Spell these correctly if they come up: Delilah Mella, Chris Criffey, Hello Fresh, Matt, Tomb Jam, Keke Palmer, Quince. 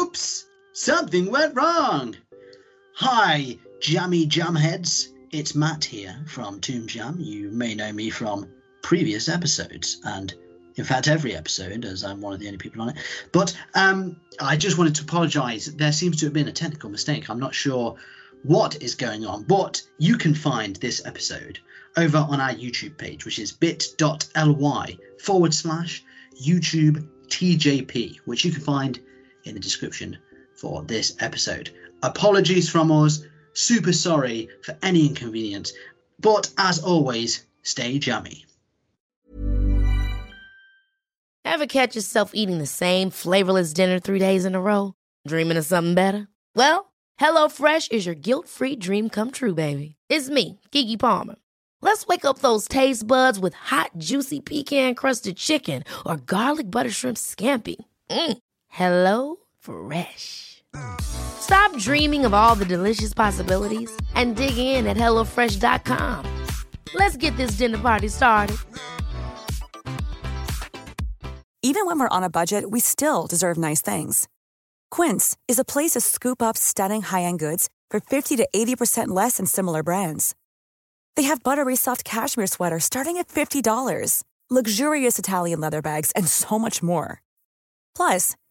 Oops, something went wrong. Hi, Jammy Jamheads. It's Matt here from Tomb Jam. You may know me from previous episodes, and in fact every episode, as I'm one of the only people on it. But I just wanted to apologise. There seems to have been a technical mistake. I'm not sure what is going on, but you can find this episode over on our YouTube page, which is bit.ly/YouTube TJP, which you can find in the description for this episode. Apologies from us, super sorry for any inconvenience, but as always, stay jammy. Ever catch yourself eating the same flavorless dinner 3 days in a row? Dreaming of something better? Well, HelloFresh is your guilt-free dream come true, baby. It's me, Keke Palmer. Let's wake up those taste buds with hot, juicy pecan-crusted chicken or garlic butter shrimp scampi. Mm. Hello Fresh. Stop dreaming of all the delicious possibilities and dig in at HelloFresh.com. Let's get this dinner party started. Even when we're on a budget, we still deserve nice things. Quince is a place to scoop up stunning high-end goods for 50 to 80% less than similar brands. They have buttery soft cashmere sweaters starting at $50, luxurious Italian leather bags, and so much more. Plus,